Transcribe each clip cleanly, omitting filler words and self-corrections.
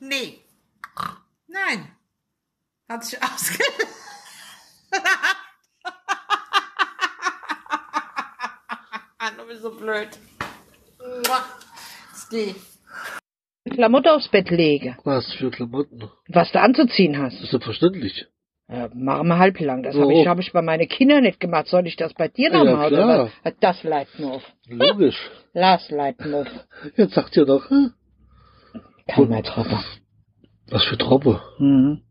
Nee. Nein. Hat sich ausgelacht. Du bist so blöd. Steve. Klamotten aufs Bett lege. Was für Klamotten? Was du anzuziehen hast. Das ist selbstverständlich. Ja, machen wir halblang. Das habe ich bei meinen Kindern nicht gemacht. Soll ich das bei dir noch machen? Ja, klar. Das leitet mir auf. Logisch. Lars leitet mir auf. Jetzt sagt ihr doch, hm? Komm mal, Troppe. Was für Troppe? Mhm.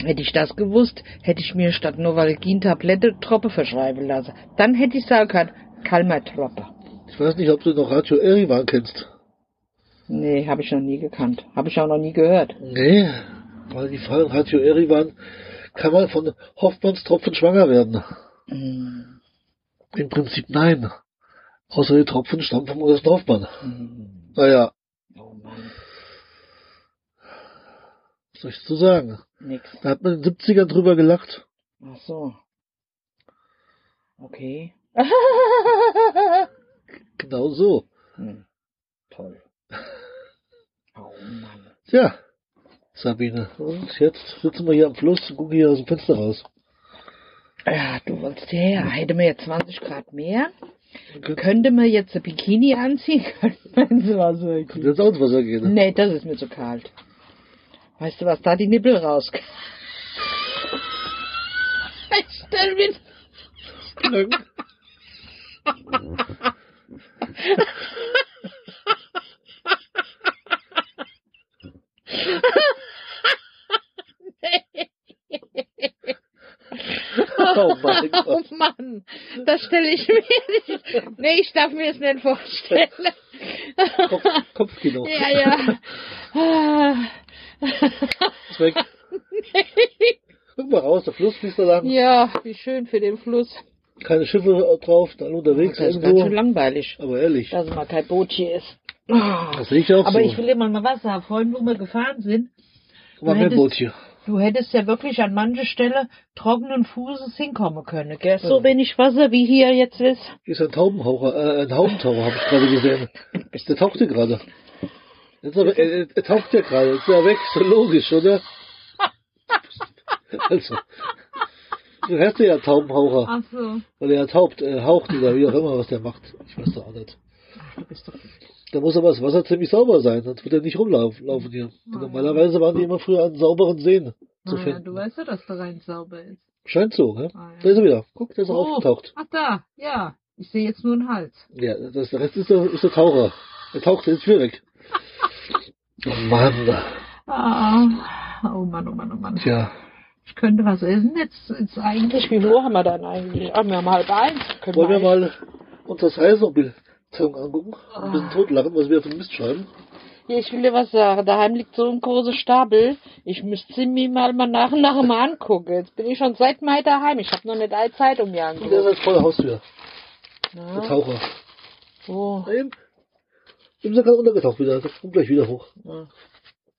Hätte ich das gewusst, hätte ich mir statt Novalgin-Tablette Troppe verschreiben lassen. Dann hätte ich sagen können, Kalmer Troppe. Ich weiß nicht, ob du noch Radio Erivan kennst. Nee, habe ich noch nie gekannt. Habe ich auch noch nie gehört. Nee, weil die Frau Radio Erivan kann man von Hoffmanns Tropfen schwanger werden. Mhm. Im Prinzip nein. Außer die Tropfen stammen vom Urs Hoffmann. Mhm. Naja. Oh Mann. Was soll ich zu sagen? Nix. Da hat man in den 70ern drüber gelacht. Ach so. Okay. Genau so. Hm. Toll. Oh Mann. Tja, Sabine. Und jetzt sitzen wir hier am Fluss und gucken hier aus dem Fenster raus. Ja, du wolltest her. Hätten wir jetzt 20 Grad mehr. Könnte man jetzt ein Bikini anziehen? Könnte man ins Wasser gehen? Könnte jetzt auch ins Wasser gehen. Ne? Nee, das ist mir zu kalt. Weißt du, was da die Nippel rauskommen? Ich stell mich... Oh mein Gott. Oh Mann, das stelle ich mir nicht... Nee, ich darf mir das nicht vorstellen. Kopfkino. Ja, ja. Ist weg. Nee. Guck mal raus, der Fluss fließt da lang. Ja, wie schön für den Fluss. Keine Schiffe drauf, dann unterwegs. Das ist ganz schön langweilig. Aber ehrlich. Dass mal kein Boot hier ist. Oh. Das riecht ja auch so. Aber ich will immer mal Wasser haben. Vorhin, wo wir gefahren sind. War kein Boot hier. Du hättest ja wirklich an manche Stelle trockenen Fußes hinkommen können, gell? Ja. So wenig Wasser, wie hier jetzt ist. Hier ist ein Haubentaucher, habe ich gerade gesehen. Der tauchte gerade. Jetzt aber, er taucht ja gerade, ist ja weg, ist ja logisch, oder? Also, du hörst ja Taubenhaucher. Ach so. Weil er taubt, haucht oder wie auch immer, was der macht. Ich weiß doch auch nicht. Da muss aber das Wasser ziemlich sauber sein, sonst wird er nicht rumlaufen hier. Nein. Normalerweise waren die immer früher an sauberen Seen zu finden. Ja, du weißt ja, dass da rein sauber ist. Scheint so, ne? Ah, ja. Da ist er wieder. Guck, der ist auch aufgetaucht. Ach da, ja. Ich sehe jetzt nur einen Hals. Ja, der Rest ist der Taucher. Der taucht, der ist schwierig. Oh Mann. Oh Mann, oh Mann, oh Mann. Tja. Ich könnte was essen. Jetzt ist eigentlich, wie wo haben wir dann eigentlich? Wir haben halb eins. Wollen wir mal uns das Reisebild angucken? Ein bisschen totlachen, was wir für Mist schreiben. Ja, ich will dir was sagen. Daheim liegt so ein großer Stapel. Ich müsste mir mal nach und nach mal angucken. Jetzt bin ich schon seit Mai daheim. Ich habe noch nicht alle Zeit um mir angeguckt. Der ist jetzt vor der Haustür. Ja. Der Taucher. Oh. Eben sind gerade untergetaucht wieder, das kommt gleich wieder hoch. Ja.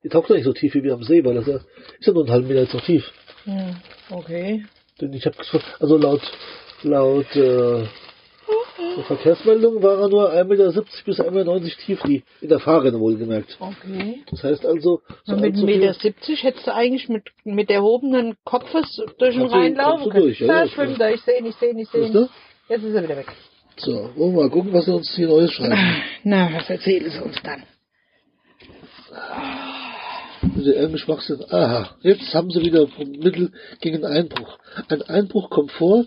Die taucht doch nicht so tief wie am See, weil das ist ja nur einen halben Meter jetzt noch tief. Ja, okay. Denn ich habe also laut Verkehrsmeldung war er nur 1,70 Meter bis 1,90 Meter tief, die in der Fahrerin wohlgemerkt. Okay. Das heißt also... So mit 1,70 Meter hättest du eigentlich mit erhobenen Kopfes durch den Rhein laufen können. Durch, ja, schwimmt da, ich sehe ihn. Ist jetzt ist er wieder weg. So, wollen wir mal gucken, was sie uns hier Neues schreiben. Na, was erzählen sie uns dann? Diese Schwachsinn. Aha, jetzt haben sie wieder Mittel gegen Einbruch. Ein Einbruch kommt vor.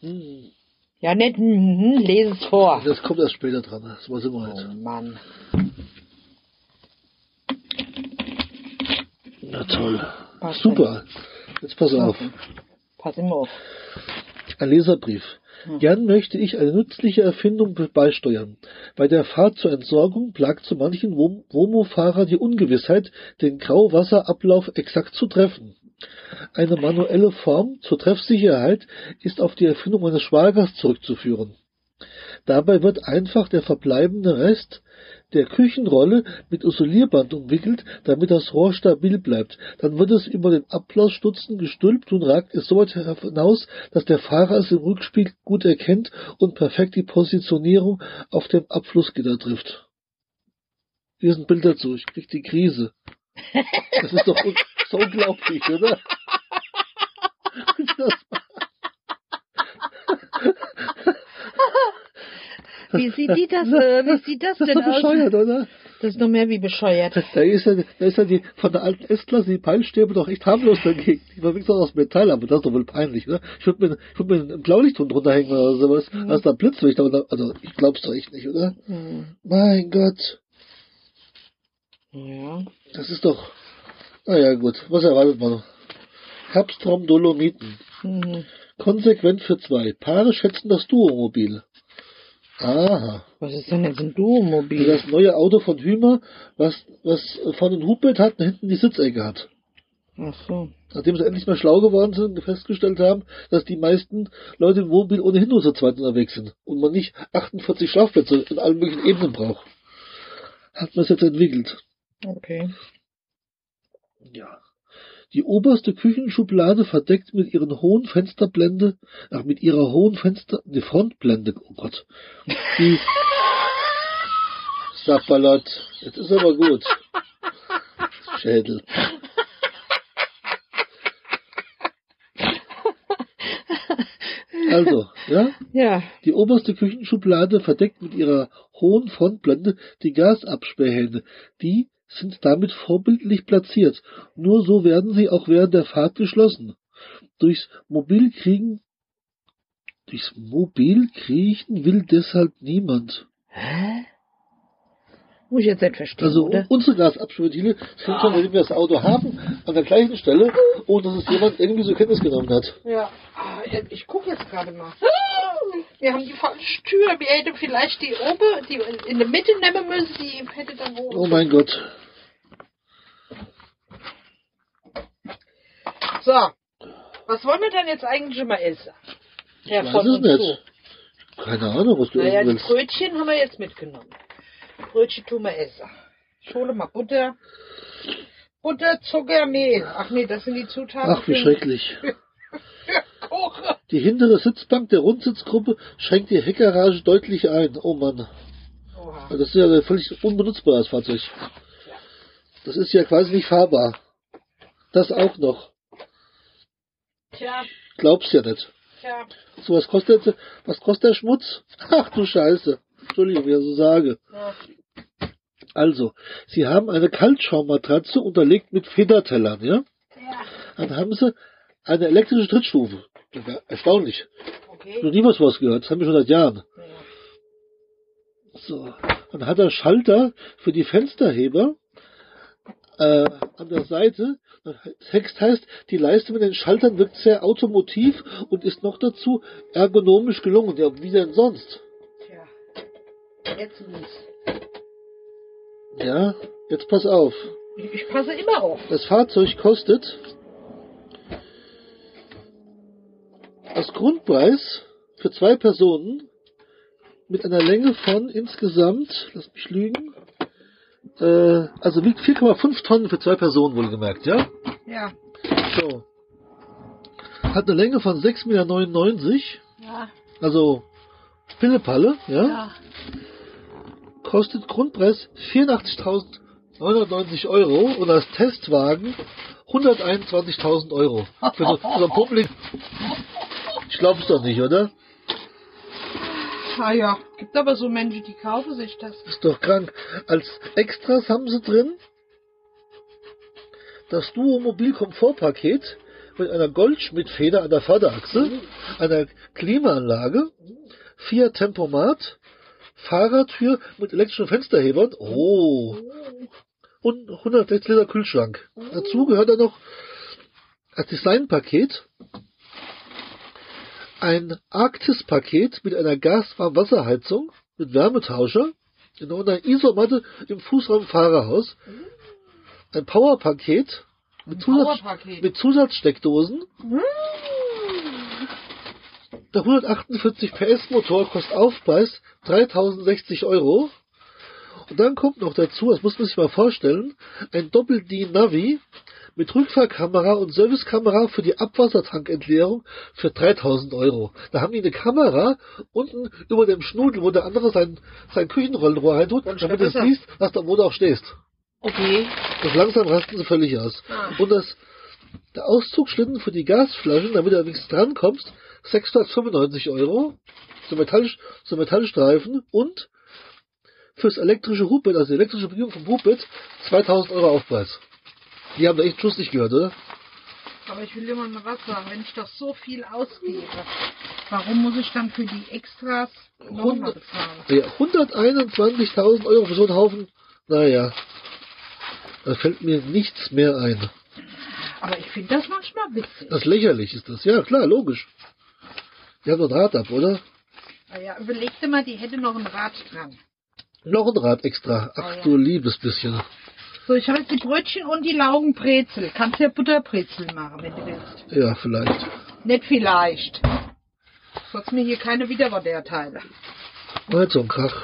Hm. Ja, nicht, lese es vor. Das kommt erst später dran. Das war immer halt. Oh Mann. Na toll. Pass super. Hin. Jetzt pass auf. Pass immer auf. Ein Leserbrief. Gern möchte ich eine nützliche Erfindung beisteuern. Bei der Fahrt zur Entsorgung plagt zu manchen Womo-Fahrer die Ungewissheit, den Grauwasserablauf exakt zu treffen. Eine manuelle Form zur Treffsicherheit ist auf die Erfindung meines Schwagers zurückzuführen. Dabei wird einfach der verbleibende Rest der Küchenrolle mit Isolierband umwickelt, damit das Rohr stabil bleibt. Dann wird es über den Ablassstutzen gestülpt und ragt es so weit hinaus, dass der Fahrer es im Rückspiegel gut erkennt und perfekt die Positionierung auf dem Abflussgitter trifft. lesen Bilder zu, ich krieg die Krise. Das ist doch so unglaublich, oder? Wie sieht das denn aus? Das ist doch bescheuert, oder? Das ist noch mehr wie bescheuert. Da ist ja die von der alten S-Klasse die Peinstäbe doch echt harmlos dagegen. Die war wenigstens aus Metall, aber das ist doch wohl peinlich, ne? Ich würde mir einen Blaulichtton drunterhängen oder sowas, als da Blitzlicht, aber also ich glaub's doch echt nicht, oder? Mhm. Mein Gott. Ja. Das ist doch. Naja, gut. Was erwartet man noch? Herbstraum Dolomiten. Mhm. Konsequent für zwei. Paare schätzen das Duomobil. Aha. Was ist denn jetzt ein Duomobil? Das neue Auto von Hymer, was vorne ein Hubbett hat und hinten die Sitzecke hat. Ach so. Nachdem sie endlich mal schlau geworden sind und festgestellt haben, dass die meisten Leute im Wohnmobil ohnehin nur zu zweit unterwegs sind und man nicht 48 Schlafplätze in allen möglichen Ebenen braucht, hat man es jetzt entwickelt. Okay. Ja. Die oberste Küchenschublade verdeckt mit ihren hohen Fensterblende, die Frontblende, oh Gott. Die Sapperlott, jetzt ist aber gut. Schädel. Also, ja? Ja. Die oberste Küchenschublade verdeckt mit ihrer hohen Frontblende die Gasabsperrhähne, die sind damit vorbildlich platziert. Nur so werden sie auch während der Fahrt geschlossen. Durchs Mobil kriechen will deshalb niemand. Hä? Muss ich jetzt nicht verstehen, also oder? Unsere Gasabsperrventile sind schon, wenn wir das Auto haben, an der gleichen Stelle, ohne dass es jemand irgendwie so Kenntnis genommen hat. Ja, ich gucke jetzt gerade mal. Wir haben die falsche Tür. Wir hätten vielleicht die oben, die in der Mitte nehmen müssen, die hätte dann oben. Oh mein Gott. So, was wollen wir denn jetzt eigentlich immer essen? Ja, ich weiß es nicht. Keine Ahnung, was du essen willst. Naja, die Brötchen haben wir jetzt mitgenommen. Brötchen tun wir essen. Ich hole mal Butter. Butter, Zucker, Mehl. Ach nee, das sind die Zutaten. Ach, wie schrecklich. Die hintere Sitzbank der Rundsitzgruppe schränkt die Heckgarage deutlich ein. Oh Mann. Oha. Das ist ja völlig unbenutzbar, das Fahrzeug. Ja. Das ist ja quasi nicht fahrbar. Das auch noch. Tja. Glaubst ja nicht. Tja. So, was kostet der Schmutz? Ach du Scheiße. Entschuldigung, wie ich so sage. Ja. Also, Sie haben eine Kaltschaummatratze unterlegt mit Federtellern, ja? Ja. Dann haben Sie eine elektrische Trittstufe. Erstaunlich. Okay. Ich habe noch nie was gehört. Das haben wir schon seit Jahren. Ja. So. Dann hat er Schalter für die Fensterheber an der Seite. Text heißt, die Leiste mit den Schaltern wirkt sehr automotiv und ist noch dazu ergonomisch gelungen. Ja, wie denn sonst? Tja. Jetzt nicht. Ja, jetzt pass auf. Ich passe immer auf. Das Fahrzeug kostet... Als Grundpreis für zwei Personen mit einer Länge von insgesamt, lass mich lügen, also wiegt 4,5 Tonnen für zwei Personen wohlgemerkt, ja? Ja. So. Hat eine Länge von 6,99 Meter. Ja. Also Pillepalle, ja? Ja. Kostet Grundpreis 84.990 Euro und als Testwagen 121.000 Euro. Für so ein Publikum. Ich glaube es doch nicht, oder? Ah ja, gibt aber so Menschen, die kaufen sich das. Ist doch krank. Als Extras haben sie drin das Duomobil Komfortpaket mit einer Goldschmidt-Feder an der Vorderachse, einer Klimaanlage, 4 Tempomat, Fahrradtür mit elektrischen Fensterhebern, oh, und 160 Liter Kühlschrank. Dazu gehört dann noch das Designpaket. Ein Arktis-Paket mit einer Gaswarmwasserheizung, mit Wärmetauscher, in einer Isomatte im Fußraum-Fahrerhaus, ein Power-Paket mit Zusatzsteckdosen, der 148 PS-Motor kostet Aufpreis 3.060 Euro und dann kommt noch dazu, das muss man sich mal vorstellen, ein Doppel-D-Navi mit Rückfahrkamera und Servicekamera für die Abwassertankentleerung für 3.000 €. Da haben die eine Kamera unten über dem Schnudel, wo der andere sein Küchenrollenrohr reintut, und damit du siehst, was da wo du auch stehst. Okay. Und langsam rasten sie völlig aus. Ah. Und der Auszugsschlitten für die Gasflaschen, damit du wenigstens drankommst, 695 €. So Metallstreifen und fürs elektrische Hubbett, also die elektrische Bedienung vom Hubbett, 2.000 € Aufpreis. Die haben da echt Schuss nicht gehört, oder? Aber ich will immer mal was sagen, wenn ich doch so viel ausgebe, warum muss ich dann für die Extras nochmal bezahlen? Ja, 121.000 € für so einen Haufen, naja, da fällt mir nichts mehr ein. Aber ich finde das manchmal witzig. Das lächerlich ist das, ja klar, logisch. Die haben doch ein Rad ab, oder? Naja, überleg dir mal, die hätte noch ein Rad dran. Noch ein Rad extra. Ach ja. Du liebes bisschen. So, ich habe jetzt die Brötchen und die Laugenbrezel. Kannst ja Butterbrezeln machen, wenn du willst. Ja, vielleicht. Nicht vielleicht. Sollst mir hier keine Widerworte erteilen. Nein, so ein Krach.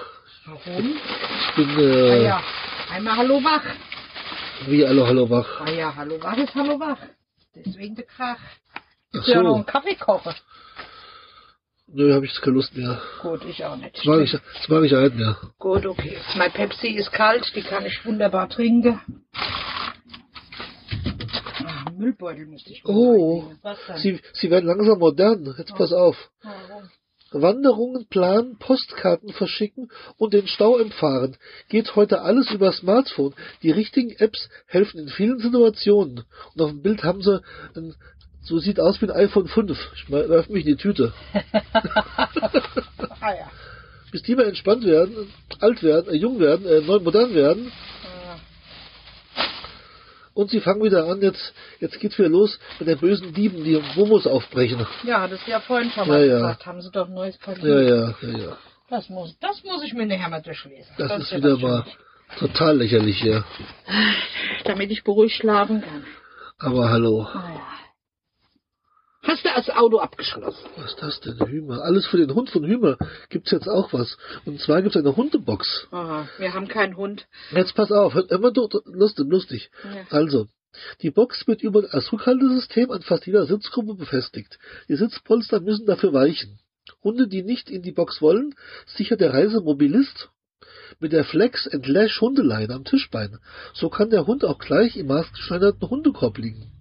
Warum? Ich bin, ja. Einmal Hallo wach. Wie Hallo wach? Ah ja, Hallo wach ist Hallo wach. Deswegen der Krach. Ich will ja noch einen Kaffee kochen. Nö, habe ich jetzt keine Lust mehr. Gut, ich auch nicht. Das mag ich halt mehr. Gut, okay. Mein Pepsi ist kalt, die kann ich wunderbar trinken. Ach, Müllbeutel müsste ich. Oh, sie werden langsam modern. Jetzt pass auf. Warum? Wanderungen planen, Postkarten verschicken und den Stau empfahren. Geht heute alles über Smartphone. Die richtigen Apps helfen in vielen Situationen. Und auf dem Bild haben sie ein... So sieht aus wie ein iPhone 5. Ich werf mich in die Tüte. Ah, ja. Bis die mal entspannt werden, alt werden, jung werden, neu modern werden. Ah. Und sie fangen wieder an, jetzt geht's wieder los mit den bösen Dieben, die Momos aufbrechen. Ja, das ist ja vorhin schon mal gesagt. Haben sie doch ein neues Paket. Ja. Das muss ich mir nachher mal durchlesen. Das ist wieder mal total lächerlich, ja. Damit ich beruhigt schlafen kann. Aber hallo. Ah, ja. Hast du das Auto abgeschlossen? Was ist das denn, Hymer? Alles für den Hund von Hymer gibt es jetzt auch was. Und zwar gibt es eine Hundebox. Aha, wir haben keinen Hund. Jetzt pass auf, hört immer lustig. Ja. Also, die Box wird über das Rückhaltesystem an fast jeder Sitzgruppe befestigt. Die Sitzpolster müssen dafür weichen. Hunde, die nicht in die Box wollen, sichert der Reisemobilist mit der Flex and Lash Hundeleine am Tischbein. So kann der Hund auch gleich im maßgeschneiderten Hundekorb liegen.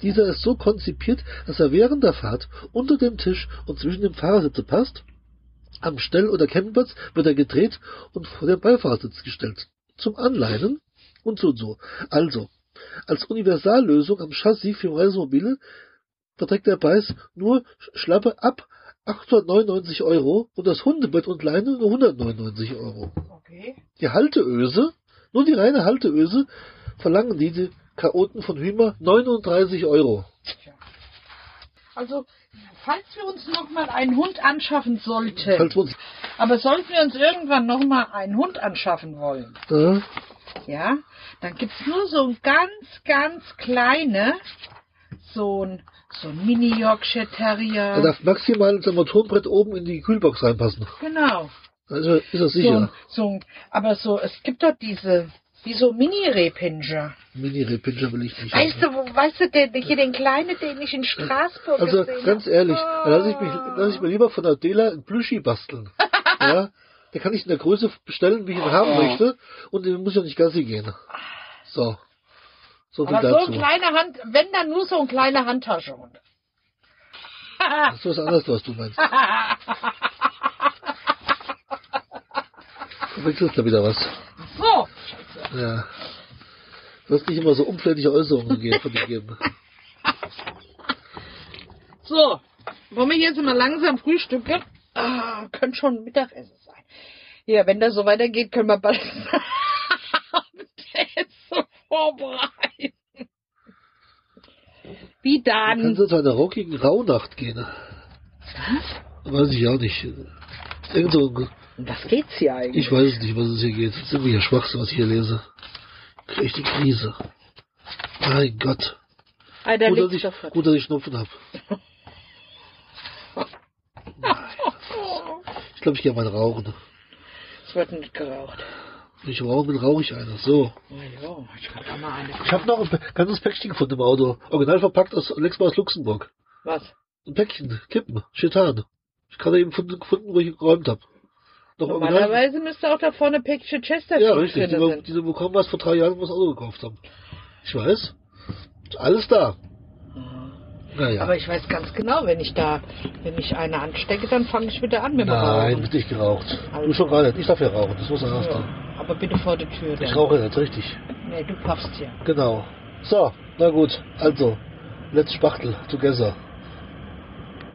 Dieser ist so konzipiert, dass er während der Fahrt unter dem Tisch und zwischen dem Fahrersitze passt. Am Stell- oder Campingplatz wird er gedreht und vor den Beifahrersitz gestellt. Zum Anleinen und so. Also, als Universallösung am Chassis für Reisomobile verträgt der Preis nur schlappe ab 899 € und das Hundebett und Leine nur 199 €. Okay. Die Halteöse, nur die reine Halteöse, verlangen die Chaoten von Hymer 39 €. Tja. Also, falls wir uns nochmal einen Hund anschaffen sollten, aber sollten wir uns irgendwann nochmal einen Hund anschaffen wollen, ja, dann gibt es nur so ein ganz kleine, so ein Mini-Yorkshire Terrier. Er darf maximal unser Motorenbrett oben in die Kühlbox reinpassen. Genau. Also ist das sicher. Aber es gibt doch diese, wie so Mini-Rehpinscher. Mini-Rehpinscher will ich nicht. Weißt du, den kleinen, den ich in Straßburg gesehen habe. Also ganz ehrlich, lass ich mir lieber von Adela ein Plüschi basteln. Ja? Der kann ich in der Größe bestellen, wie ich ihn haben möchte. Und den muss ja nicht Gassi gehen. So. So ein kleiner Hand, wenn dann nur so ein kleiner Handtaschenhund. Das ist was anderes, was du meinst. Du wechselst da wieder was. Ach so. Scheiße. Ja. Du hast nicht immer so umständliche Äußerungen von dir gegeben. So, wollen wir jetzt mal langsam frühstücken? Ah, könnte schon Mittagessen sein. Ja, wenn das so weitergeht, können wir bald vorbereiten. Wie dann? Kannst du zu einer rockigen Rauhnacht gehen? Was? Weiß ich auch nicht. Was geht's hier eigentlich? Ich weiß nicht, was es hier geht. Das ist irgendwie Schwachsinn, was ich hier lese. Echt die Krise. Mein Gott. Alter, gut, dass ich Schnupfen habe. Ich glaube, ich gehe mal rauchen. Es wird nicht geraucht. Ich rauche ich eine. So. Ja, ich habe da mal eine. Ich habe noch ein ganzes Päckchen gefunden im Auto. Original verpackt aus Luxemburg. Was? Ein Päckchen, Kippen, Chetan. Ich habe gerade eben gefunden, wo ich geräumt habe. Normalerweise müsste auch da vorne Päckchen Chesterfield drin sein. Ja, richtig. Diese bekommen wir vor 3 Jahren, wo wir das Auto gekauft haben. Ich weiß. Ist alles da. Naja. Aber ich weiß ganz genau, wenn ich eine anstecke, dann fange ich wieder an mit dem Rauchen. Nein, bitte nicht geraucht. Also. Du schon gar nicht. Ich darf ja rauchen, das muss man erst dann. Aber bitte vor der Tür. Ich rauche jetzt, richtig. Nee, du puffst ja. Genau. So, na gut, also, let's spachtel together.